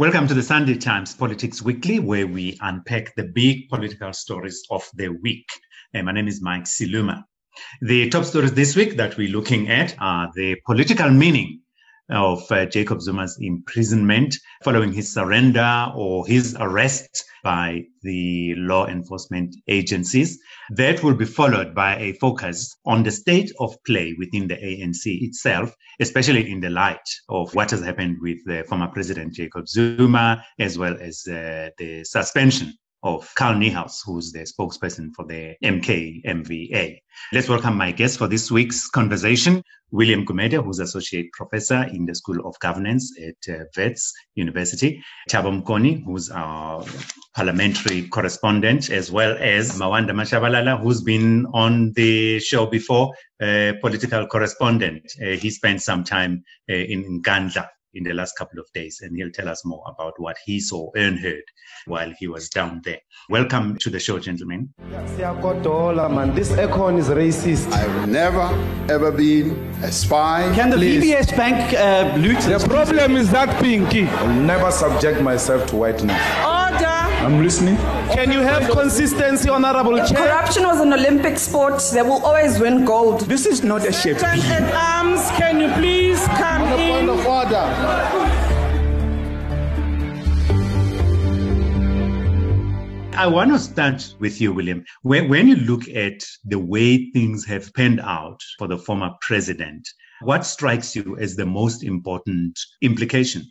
Welcome to the Sunday Times Politics Weekly, where we unpack the big political stories of the week. My name is Mike Siluma. The top stories this week that we're looking at are the political meaning of Jacob Zuma's imprisonment following his surrender or his arrest by the law enforcement agencies. That will be followed by a focus on the state of play within the ANC itself, especially in the light of what has happened with former President Jacob Zuma, as well as the suspension of Carl Niehaus, who's the spokesperson for the MKMVA. Let's welcome my guest for this week's conversation, William Gumede, who's Associate Professor in the School of Governance at Wits University, Thabo Mkhonto, who's our parliamentary correspondent, as well as Mawanda Mashabalala, who's been on the show before, political correspondent. He spent some time in Nkandla in the last couple of days, and he'll tell us more about what he saw and heard while he was down there. Welcome to the show, gentlemen. This econ is racist. I've never, ever been a spy. Can the VBS bank loot? The problem is that pinky. I'll never subject myself to whiteness. Order! I'm listening. Can you have consistency, Honorable Chair? Corruption was an Olympic sport. They will always win gold. This is not a shit. Sergeant at arms, can you please come on in? Point of order. I want to start with you, William. When you look at the way things have panned out for the former president, what strikes you as the most important implication?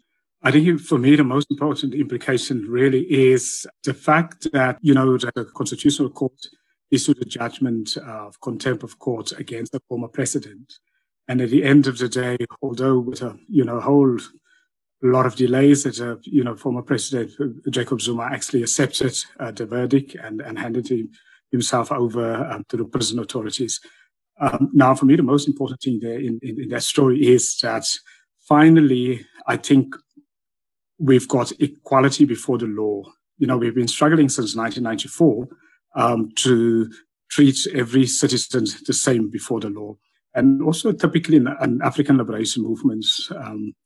I think for me, the most important implication really is the fact that, the Constitutional Court issued a judgment of contempt of court against the former president. And at the end of the day, although with a, whole lot of delays that, former president Jacob Zuma actually accepted the verdict and handed himself over to the prison authorities. Now, for me, the most important thing there in that story is that finally, I think, we've got equality before the law. We've been struggling since 1994 to treat every citizen the same before the law. And also typically in African liberation movements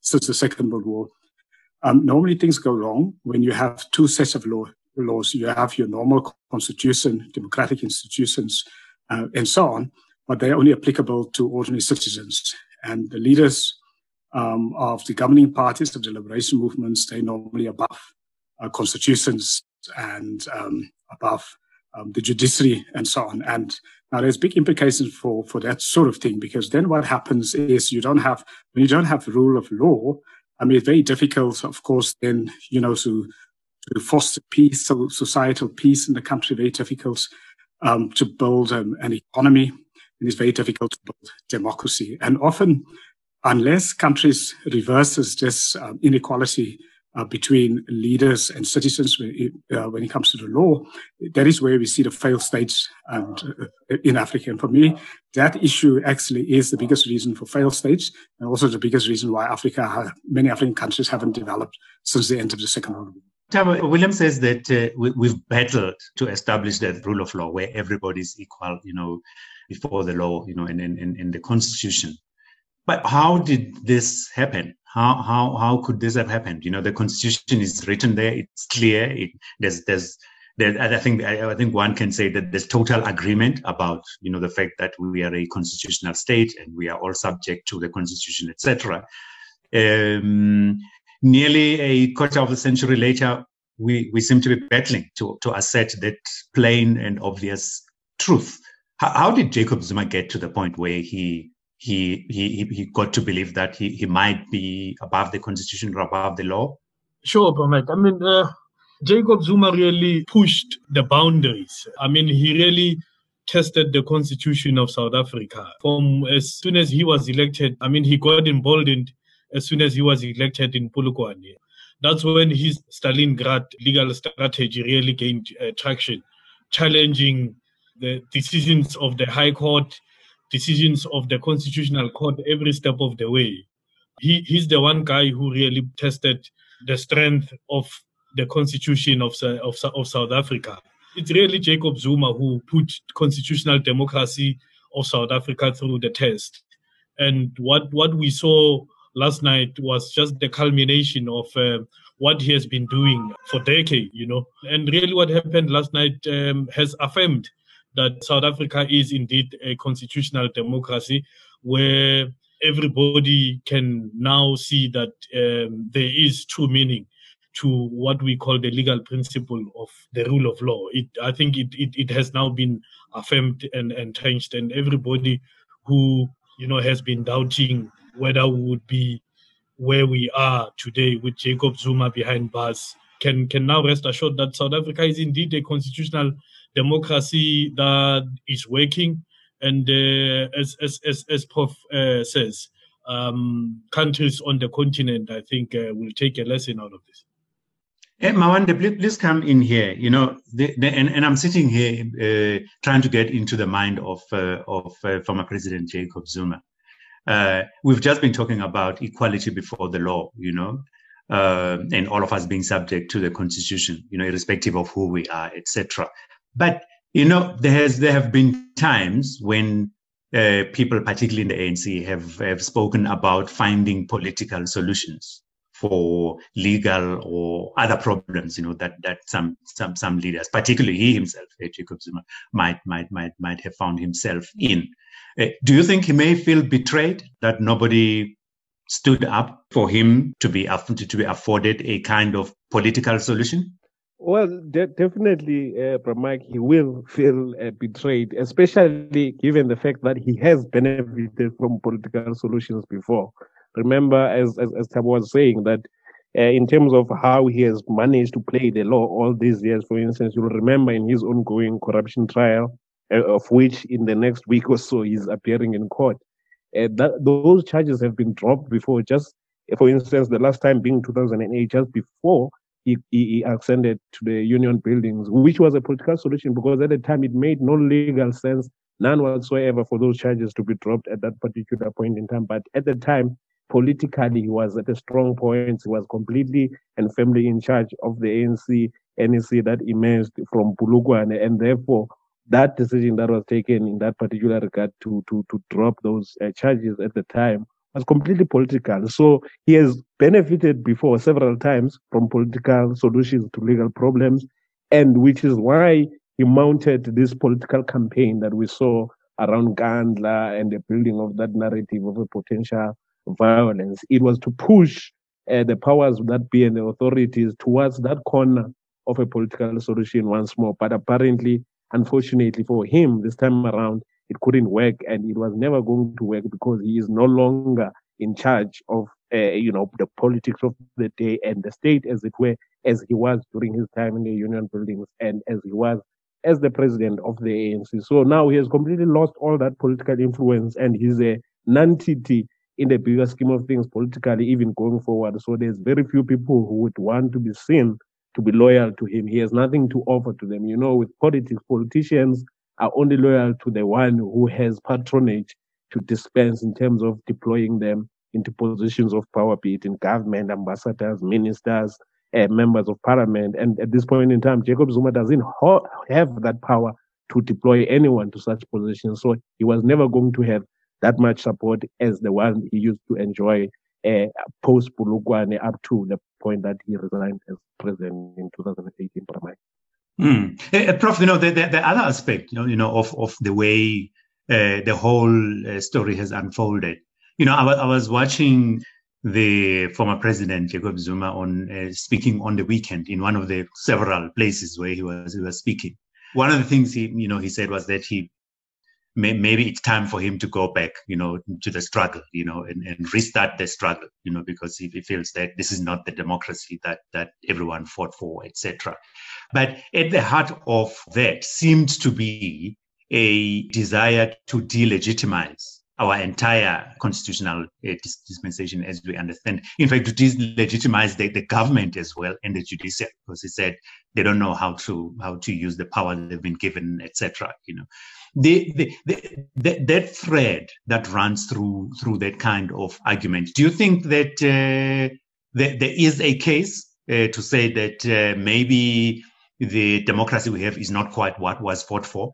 since the Second World War, normally things go wrong when you have two sets of laws. You have your normal constitution, democratic institutions, and so on, but they're only applicable to ordinary citizens. And the leaders of the governing parties of the liberation movements, they normally above constitutions and above the judiciary and so on. And now there's big implications for that sort of thing, because then what happens is when you don't have rule of law, I mean, it's very difficult, of course, then, to foster peace, societal peace in the country, very difficult to build an economy, and it's very difficult to build democracy. And often, unless countries reverses this inequality between leaders and citizens when it comes to the law, that is where we see the failed states in Africa. And for me, that issue actually is the biggest reason for failed states, and also the biggest reason why many African countries haven't developed since the end of the Second World War. William says that we've battled to establish that rule of law where everybody's equal, before the law, and in the Constitution. But how did this happen? How could this have happened? The Constitution is written there; it's clear. I think one can say that there's total agreement about the fact that we are a constitutional state and we are all subject to the Constitution, etc. Nearly a quarter of a century later, we seem to be battling to assert that plain and obvious truth. How did Jacob Zuma get to the point where he got to believe that he might be above the Constitution or above the law? Sure, Mike. I mean, Jacob Zuma really pushed the boundaries. I mean, he really tested the Constitution of South Africa. From as soon as he was elected, I mean, he got emboldened as soon as he was elected in Polokwane. That's when his Stalingrad legal strategy really gained traction, challenging the decisions of the High Court, decisions of the Constitutional Court every step of the way. He's the one guy who really tested the strength of the Constitution of South Africa. It's really Jacob Zuma who put constitutional democracy of South Africa through the test. And what we saw last night was just the culmination what he has been doing for decades, you know. And really what happened last night has affirmed that South Africa is indeed a constitutional democracy where everybody can now see that there is true meaning to what we call the legal principle of the rule of law. I think it has now been affirmed and entrenched, and everybody who, you know, has been doubting whether we would be where we are today with Jacob Zuma behind bars can now rest assured that South Africa is indeed a constitutional democracy that is working. And as Prof says, countries on the continent, I think, will take a lesson out of this. Hey, Mawanda, please come in here. You know, and I'm sitting here trying to get into the mind of former President Jacob Zuma. We've just been talking about equality before the law, you know, and all of us being subject to the Constitution, you know, irrespective of who we are, etc. But you know, there have been times when people, particularly in the ANC, have spoken about finding political solutions for legal or other problems, you know, that some leaders, particularly he himself, Jacob Zuma, might have found himself in. Do you think he may feel betrayed that nobody stood up for him to be afforded a kind of political solution? Well, definitely, Mike, he will feel betrayed, especially given the fact that he has benefited from political solutions before. Remember, as Thabo was saying, that in terms of how he has managed to play the law all these years, for instance, you'll remember in his ongoing corruption trial, of which in the next week or so he's appearing in court, those charges have been dropped before. Just, for instance, the last time being 2008, just before he ascended to the Union Buildings, which was a political solution because at the time it made no legal sense, none whatsoever, for those charges to be dropped at that particular point in time. But at the time, politically, he was at a strong point. He was completely and firmly in charge of the ANC, NEC that emerged from Polokwane, and therefore that decision that was taken in that particular regard to drop those charges at the time was completely political. So he has benefited before several times from political solutions to legal problems, and which is why he mounted this political campaign that we saw around Nkandla and the building of that narrative of a potential violence. It was to push the powers that be and the authorities towards that corner of a political solution once more. But apparently, unfortunately for him, this time around, it couldn't work, and it was never going to work because he is no longer in charge of, you know, the politics of the day and the state, as it were, as he was during his time in the Union Buildings and as he was as the president of the ANC. So now he has completely lost all that political influence, and he's a nonentity in the bigger scheme of things politically, even going forward. So there's very few people who would want to be seen to be loyal to him. He has nothing to offer to them. You know, with politics, politicians are only loyal to the one who has patronage to dispense in terms of deploying them into positions of power, be it in government, ambassadors, ministers, members of parliament. And at this point in time, Jacob Zuma doesn't have that power to deploy anyone to such positions. So he was never going to have that much support as the one he used to enjoy post-Polokwane up to the point that he resigned as president in 2018. Prof, you know, the other aspect, you know, of the way the whole story has unfolded. You know, I was watching the former president Jacob Zuma on speaking on the weekend in one of the several places where he was speaking. One of the things he said was that maybe it's time for him to go back, you know, to the struggle, you know, and restart the struggle, you know, because he feels that this is not the democracy that everyone fought for, etc. But at the heart of that seems to be a desire to delegitimize our entire constitutional dispensation as we understand. In fact, to delegitimize the government as well and the judiciary, because he said they don't know how to use the power they've been given, etc. You know, that thread that runs through that kind of argument. Do you think that there is a case to say that maybe the democracy we have is not quite what was fought for?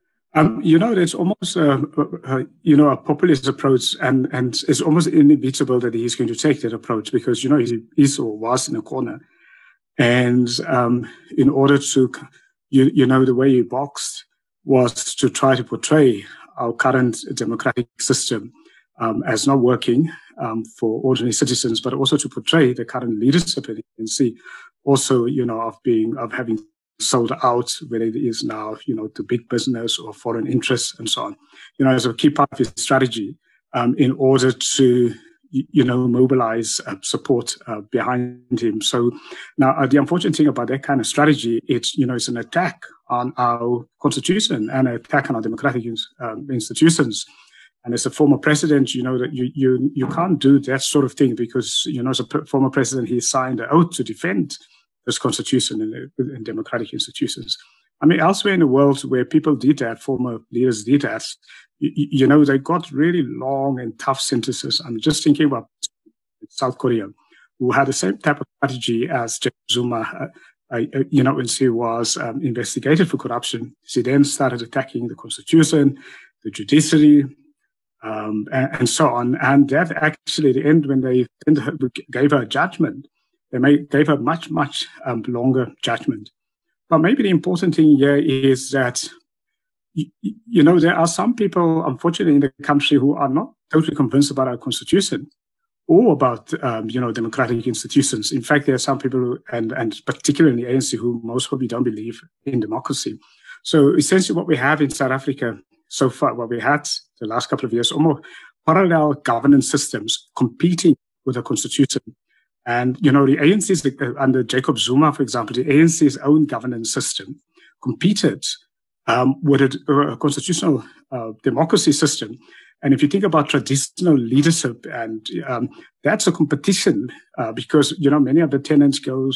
You know, it's almost, you know, a populist approach, and it's almost inevitable that he's going to take that approach because, you know, he is or was in a corner. And in order to, the way he boxed was to try to portray our current democratic system as not working for ordinary citizens, but also to portray the current leadership in the ANC also, of having sold out, whether it is now, to big business or foreign interests and so on, as a key part of his strategy in order to, mobilize support behind him. So now the unfortunate thing about that kind of strategy, it's an attack on our constitution and an attack on our democratic institutions. And as a former president, that you can't do that sort of thing because, as a former president, he signed an oath to defend this constitution and democratic institutions. I mean, elsewhere in the world where people did that, former leaders did that, they got really long and tough sentences. I'm just thinking about South Korea, who had the same type of strategy as Jacob Zuma. When she was investigated for corruption, she then started attacking the constitution, the judiciary, and so on. And that actually, at the end, when they gave her a judgment, they gave her much, much longer judgment. But maybe the important thing here is that, there are some people, unfortunately, in the country who are not totally convinced about our constitution or about, democratic institutions. In fact, there are some people who, and particularly in the ANC, who most probably don't believe in democracy. So essentially what we have in South Africa so far, what we had the last couple of years, almost parallel governance systems competing with the constitution. And, the ANC's, under Jacob Zuma, for example, the ANC's own governance system competed with a constitutional democracy system. And if you think about traditional leadership, and that's a competition because, many of the tenets go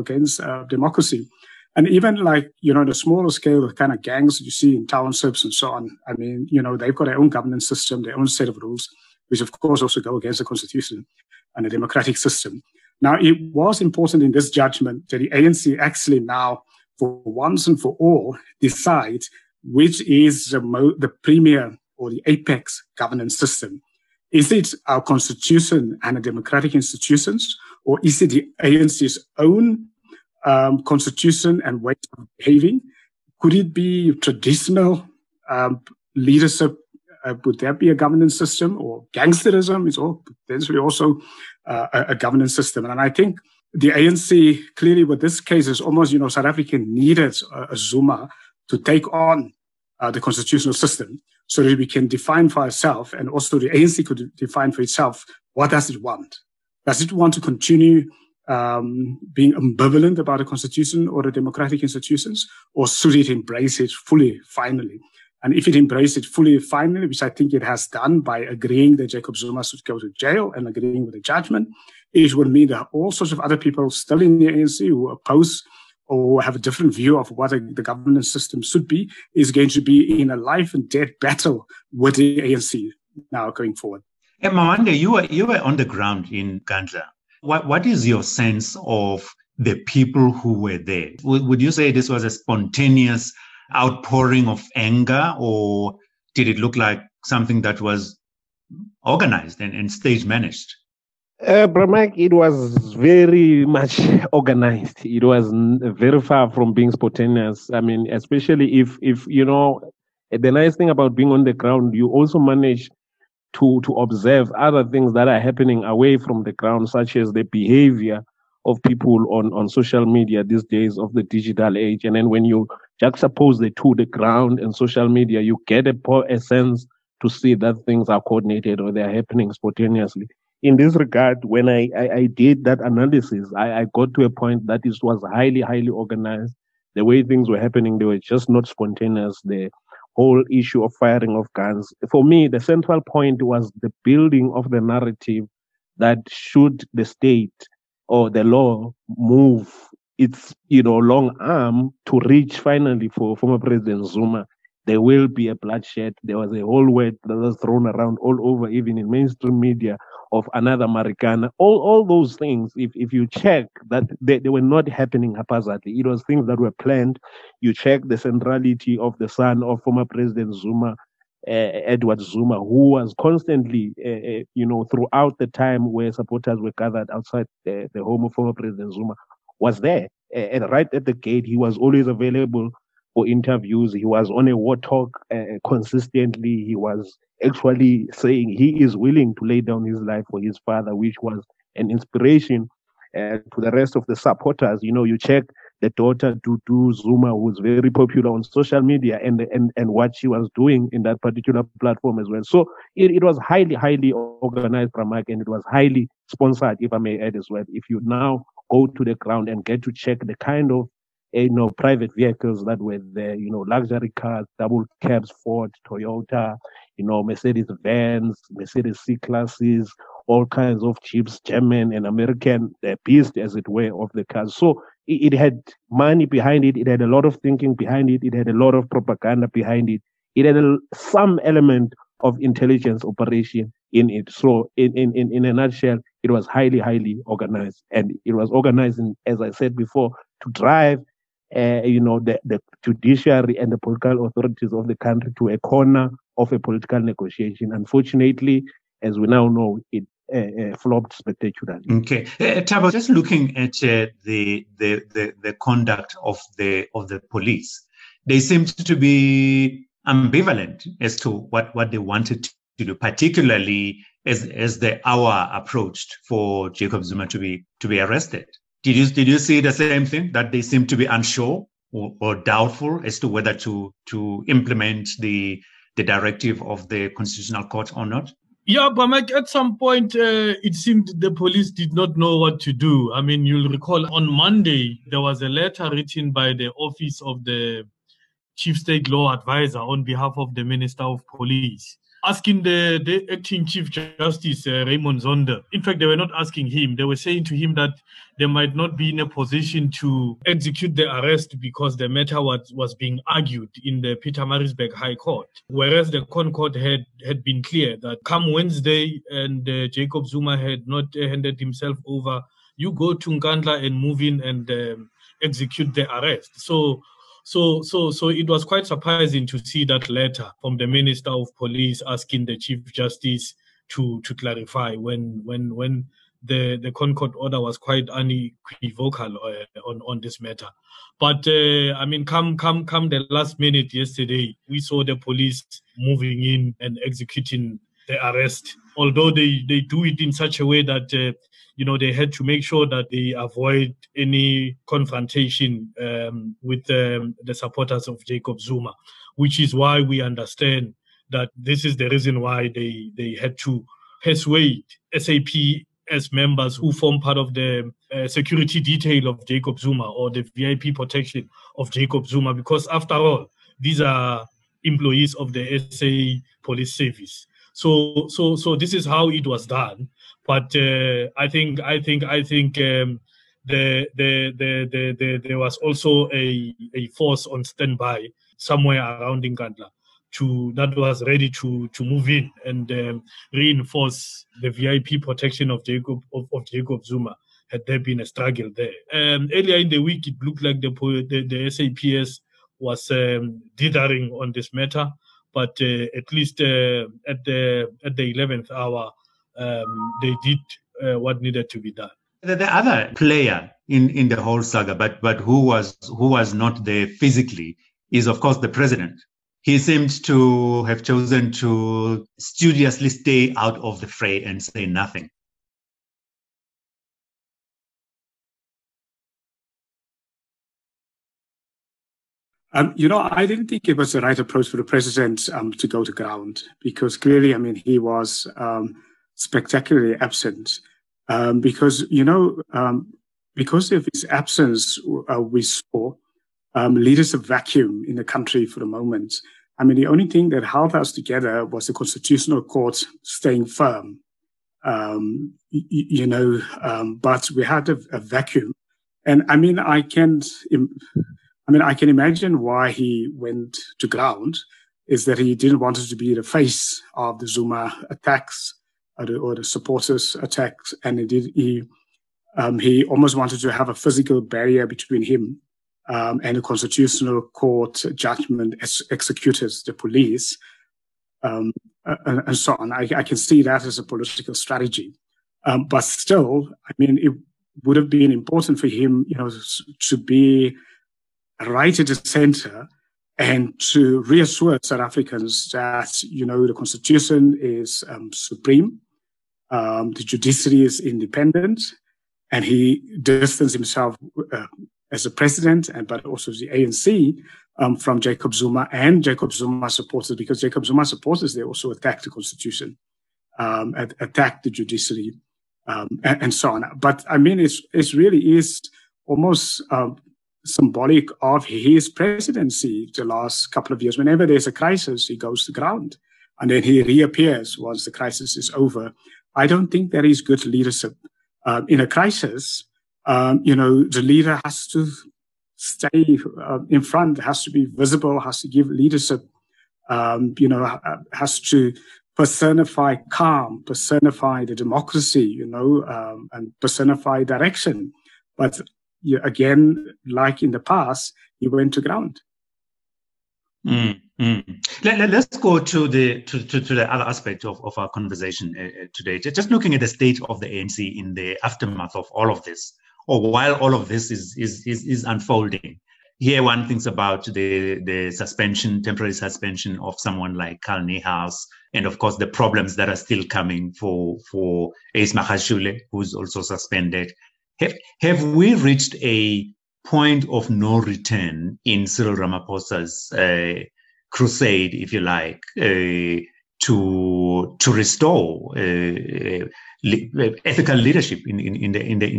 against democracy. And even like, on a smaller scale, the kind of gangs that you see in townships and so on, I mean, they've got their own governance system, their own set of rules, which of course also go against the constitution and a democratic system. Now, it was important in this judgment that the ANC actually now, for once and for all, decide which is the premier or the apex governance system. Is it our constitution and the democratic institutions, or is it the ANC's own constitution and way of behaving? Could it be traditional leadership? Would there be a governance system, or gangsterism is all potentially also a governance system? And I think the ANC clearly with this case is almost, South Africa needed a Zuma to take on the constitutional system so that we can define for ourselves, and also the ANC could define for itself, what does it want? Does it want to continue being ambivalent about the constitution or the democratic institutions, or should it embrace it fully, finally? And if it embraced it fully, finally, which I think it has done by agreeing that Jacob Zuma should go to jail and agreeing with the judgment, it would mean that all sorts of other people still in the ANC who oppose or have a different view of what the governance system should be is going to be in a life and death battle with the ANC now going forward. Hey, Mawanda, you were on the ground in Nkandla. What is your sense of the people who were there? Would you say this was a spontaneous outpouring of anger, or did it look like something that was organized and stage managed? Mike, it was very much organized. It was very far from being spontaneous. I mean, especially if the nice thing about being on the ground, you also manage to observe other things that are happening away from the ground, such as the behavior of people on social media these days of the digital age. And then when you juxtapose the two, the ground and social media, you get a sense to see that things are coordinated or they are happening spontaneously. In this regard, when I did that analysis, I got to a point that it was highly, highly organized. The way things were happening, they were just not spontaneous. The whole issue of firing of guns. For me, the central point was the building of the narrative that should the state or the law move its, long arm to reach finally for former President Zuma, there will be a bloodshed. There was a whole word that was thrown around all over, even in mainstream media, of another Marikana. All those things, if you check that they were not happening haphazardly. It was things that were planned. You check the centrality of the son of former President Zuma, Edward Zuma, who was constantly, throughout the time where supporters were gathered outside the home of former President Zuma, was there. And right at the gate, he was always available for interviews. He was on a war talk consistently. He was actually saying he is willing to lay down his life for his father, which was an inspiration to the rest of the supporters. You know, you check the daughter, Dudu Zuma, who's very popular on social media, and what she was doing in that particular platform as well. So it was highly, highly organized, Ramak, and it was highly sponsored, if I may add as well. If you now go to the ground and get to check the kind of, you know, private vehicles that were there, you know, luxury cars, double cabs, Ford, Toyota, you know, Mercedes vans, Mercedes C-classes, all kinds of Jeeps, German and American, the beast, as it were, of the cars. So it had money behind it. It had a lot of thinking behind it. It had a lot of propaganda behind it. It had some element of intelligence operation in it. So in a nutshell, it was highly, highly organized. And it was organized, as I said before, to drive, you know, the judiciary and the political authorities of the country to a corner of a political negotiation. Unfortunately, as we now know, it flopped spectacularly. Okay, Thabo, just looking at the conduct of the police, they seemed to be ambivalent as to what they wanted to do, particularly as the hour approached for Jacob Zuma to be arrested. Did you see the same thing, that they seemed to be unsure or doubtful as to whether to implement the directive of the Constitutional Court or not? Yeah, but Mike, at some point, it seemed the police did not know what to do. I mean, you'll recall on Monday, there was a letter written by the office of the Chief State Law Advisor on behalf of the Minister of Police, asking the acting Chief Justice, Raymond Zonder. In fact, they were not asking him. They were saying to him that they might not be in a position to execute the arrest because the matter was being argued in the Pietermaritzburg High Court, whereas the Concord had been clear that come Wednesday and Jacob Zuma had not handed himself over, you go to Nkandla and move in and execute the arrest. So it was quite surprising to see that letter from the Minister of Police asking the Chief Justice to clarify when the Concord order was quite unequivocal on this matter. But I mean, come the last minute yesterday, we saw the police moving in and executing the arrest. Although they do it in such a way that you know, they had to make sure that they avoid any confrontation with the supporters of Jacob Zuma, which is why we understand that this is the reason why they had to persuade SAPS members who form part of the security detail of Jacob Zuma or the VIP protection of Jacob Zuma, because after all, these are employees of the SA Police Service. So this is how it was done. But I think there was also a force on standby somewhere around Nkandla that was ready to move in and reinforce the VIP protection of Jacob Zuma had there been a struggle there. Earlier in the week, it looked like the SAPS was dithering on this matter, but at least at the 11th hour. They did what needed to be done. The other player in the whole saga, but who was not there physically, is of course the president. He seems to have chosen to studiously stay out of the fray and say nothing. You know, I didn't think it was the right approach for the president to go to ground, because clearly, I mean, he was spectacularly absent, because, you know, because of his absence, we saw leadership vacuum in the country for the moment. I mean, the only thing that held us together was the Constitutional Court staying firm, you know, but we had a vacuum. And I mean, I can imagine why he went to ground, is that he didn't want to be the face of the Zuma attacks, or the supporters attacks, and he almost wanted to have a physical barrier between him and the Constitutional Court judgment executors, the police, and so on. I can see that as a political strategy, but still, I mean, would have been important for him, you know, to be right at the center and to reassure South Africans that, you know, the Constitution is supreme, the judiciary is independent, and he distanced himself as the president, and but also the ANC, from Jacob Zuma and Jacob Zuma supporters, because Jacob Zuma supporters, they also attacked the Constitution, attacked the judiciary, and so on. But I mean, it really is almost symbolic of his presidency the last couple of years. Whenever there's a crisis, he goes to ground, and then he reappears once the crisis is over. I don't think that is good leadership. In a crisis, you know, the leader has to stay in front, has to be visible, has to give leadership, you know, has to personify calm, personify the democracy, you know, and personify direction. But again, like in the past, he went to ground. Let's go to the to the other aspect of our conversation today. Just looking at the state of the ANC in the aftermath of all of this, or while all of this is unfolding. Here, one thinks about the suspension, temporary suspension of someone like Carl Niehaus, and of course the problems that are still coming for Ace Magashule, who's also suspended. Have we reached a point of no return in Cyril Ramaphosa's crusade, if you like, to restore ethical leadership in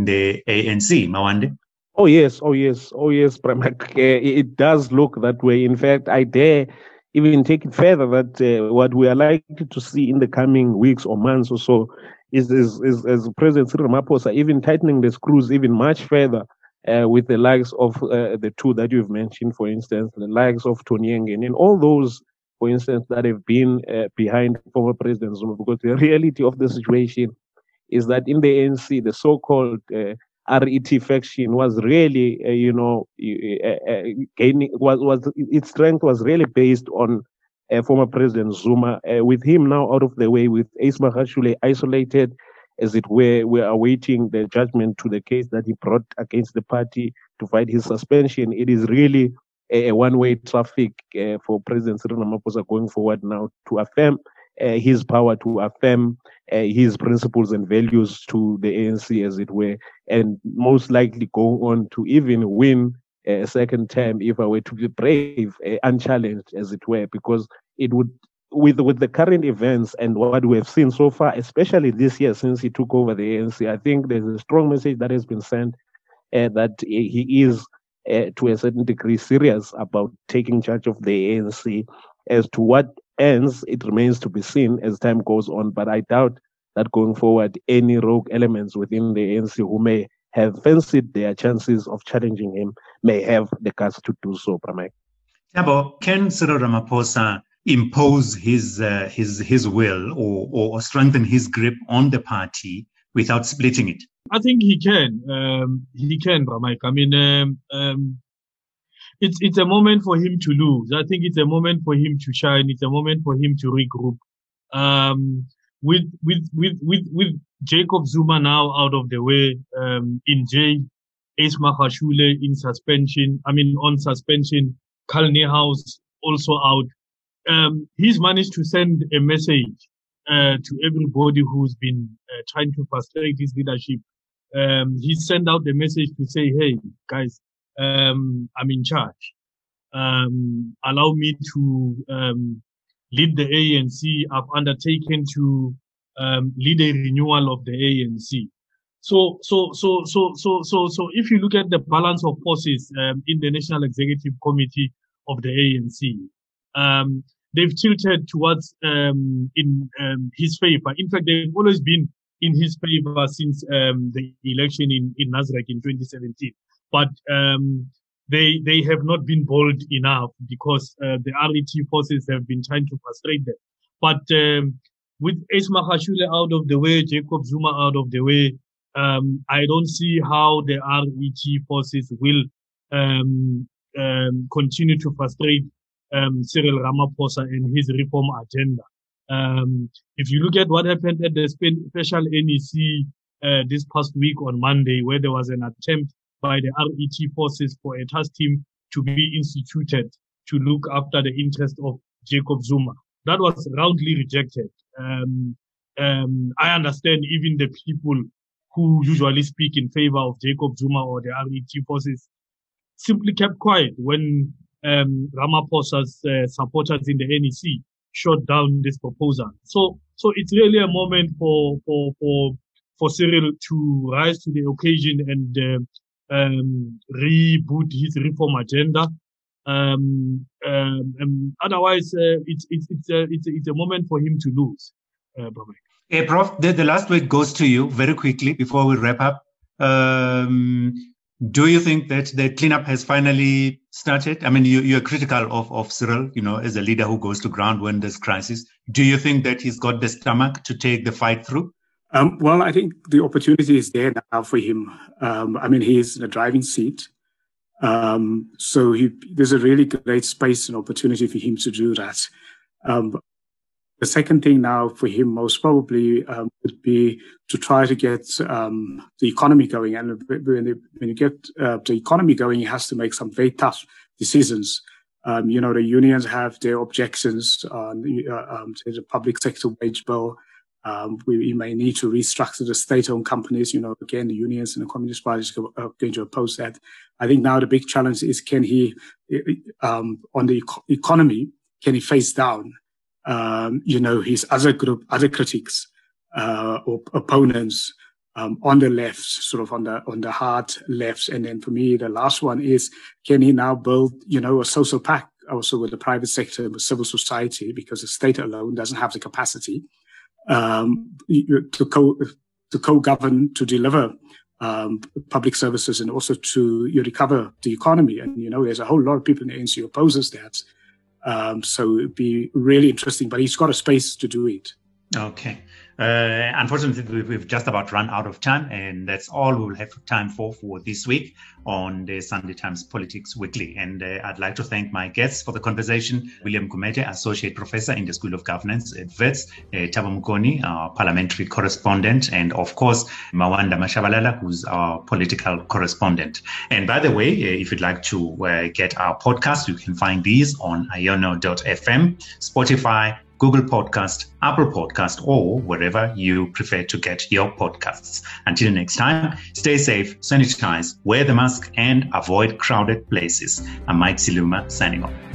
the ANC, Mawanda? Oh yes, Primark. It does look that way. In fact, I dare even take it further that what we are likely to see in the coming weeks or months or so is President Cyril Ramaphosa even tightening the screws even much further. With the likes of the two that you've mentioned, for instance, the likes of Tony Engen and all those, for instance, that have been behind former President Zuma, because the reality of the situation is that in the ANC, the so-called RET faction was really, gaining, was its strength was really based on former President Zuma. With him now out of the way, with Ace Magashule isolated, as it were, we are awaiting the judgment to the case that he brought against the party to fight his suspension. It is really a one-way traffic for President Cyril Ramaphosa going forward now to affirm his power, to affirm his principles and values to the ANC, as it were, and most likely go on to even win a second term, if I were to be brave, unchallenged, as it were, because it would, with the current events and what we have seen so far, especially this year since he took over the ANC, I think there's a strong message that has been sent that he is, to a certain degree, serious about taking charge of the ANC. As to what ends, it remains to be seen as time goes on. But I doubt that going forward, any rogue elements within the ANC who may have fancied their chances of challenging him may have the guts to do so, Pramay. Thabo, can Cyril Ramaphosa impose his will or strengthen his grip on the party without splitting it? I think he can. He can, Ramaik. I mean, it's a moment for him to lose. I think it's a moment for him to shine. It's a moment for him to regroup. With Jacob Zuma now out of the way, in jail, Ace Magashule in suspension. I mean, on suspension, Carl Niehaus also out. He's managed to send a message to everybody who's been trying to frustrate his leadership. He sent out the message to say, hey, guys, I'm in charge. Allow me to lead the ANC. I've undertaken to lead a renewal of the ANC. So if you look at the balance of forces in the National Executive Committee of the ANC, they've tilted towards his favor. In fact, they've always been in his favor since the election in Nasrec in 2017. But they have not been bold enough because the RET forces have been trying to frustrate them. But with Ace Magashule out of the way, Jacob Zuma out of the way, I don't see how the RET forces will continue to frustrate Cyril Ramaphosa and his reform agenda. If you look at what happened at the special NEC this past week on Monday, where there was an attempt by the RET forces for a task team to be instituted to look after the interest of Jacob Zuma. That was roundly rejected. I understand even the people who usually speak in favor of Jacob Zuma or the RET forces simply kept quiet when Ramaphosa's supporters in the NEC shot down this proposal. So it's really a moment for Cyril to rise to the occasion and reboot his reform agenda. Otherwise, it's a moment for him to lose. Hey, Prof, the last word goes to you very quickly before we wrap up. Do you think that the cleanup has finally started? I mean, you're critical of Cyril, you know, as a leader who goes to ground when there's crisis. Do you think that he's got the stomach to take the fight through? Well, I think the opportunity is there now for him. I mean, he is in the driving seat. So there's a really great space and opportunity for him to do that. The second thing now for him most probably would be to try to get the economy going. And when you get the economy going, it has to make some very tough decisions. You know, the unions have their objections on the public sector wage bill. We may need to restructure the state-owned companies. You know, again, the unions and the Communist Party are going to oppose that. I think now the big challenge is, can he, on the economy, can he face down, you know, his other critics or opponents on the left, sort of on the hard left. And then for me, the last one is, can he now build, you know, a social pact also with the private sector and with civil society, because the state alone doesn't have the capacity to co-govern, to deliver public services, and also to recover the economy. And, you know, there's a whole lot of people in the ANC who opposes that. So it'd be really interesting, but he's got a space to do it. Okay. Unfortunately, we've just about run out of time, and that's all we'll have time for this week on the Sunday Times Politics Weekly. And I'd like to thank my guests for the conversation: William Gumede, Associate Professor in the School of Governance at Wits; Thabo Mkhonto, our parliamentary correspondent; and of course, Mawanda Mashabalala, who's our political correspondent. And by the way, if you'd like to get our podcast, you can find these on iono.fm, Spotify, Google Podcast, Apple Podcast, or wherever you prefer to get your podcasts. Until next time, stay safe, sanitize, wear the mask, and avoid crowded places. I'm Mike Siluma, signing off.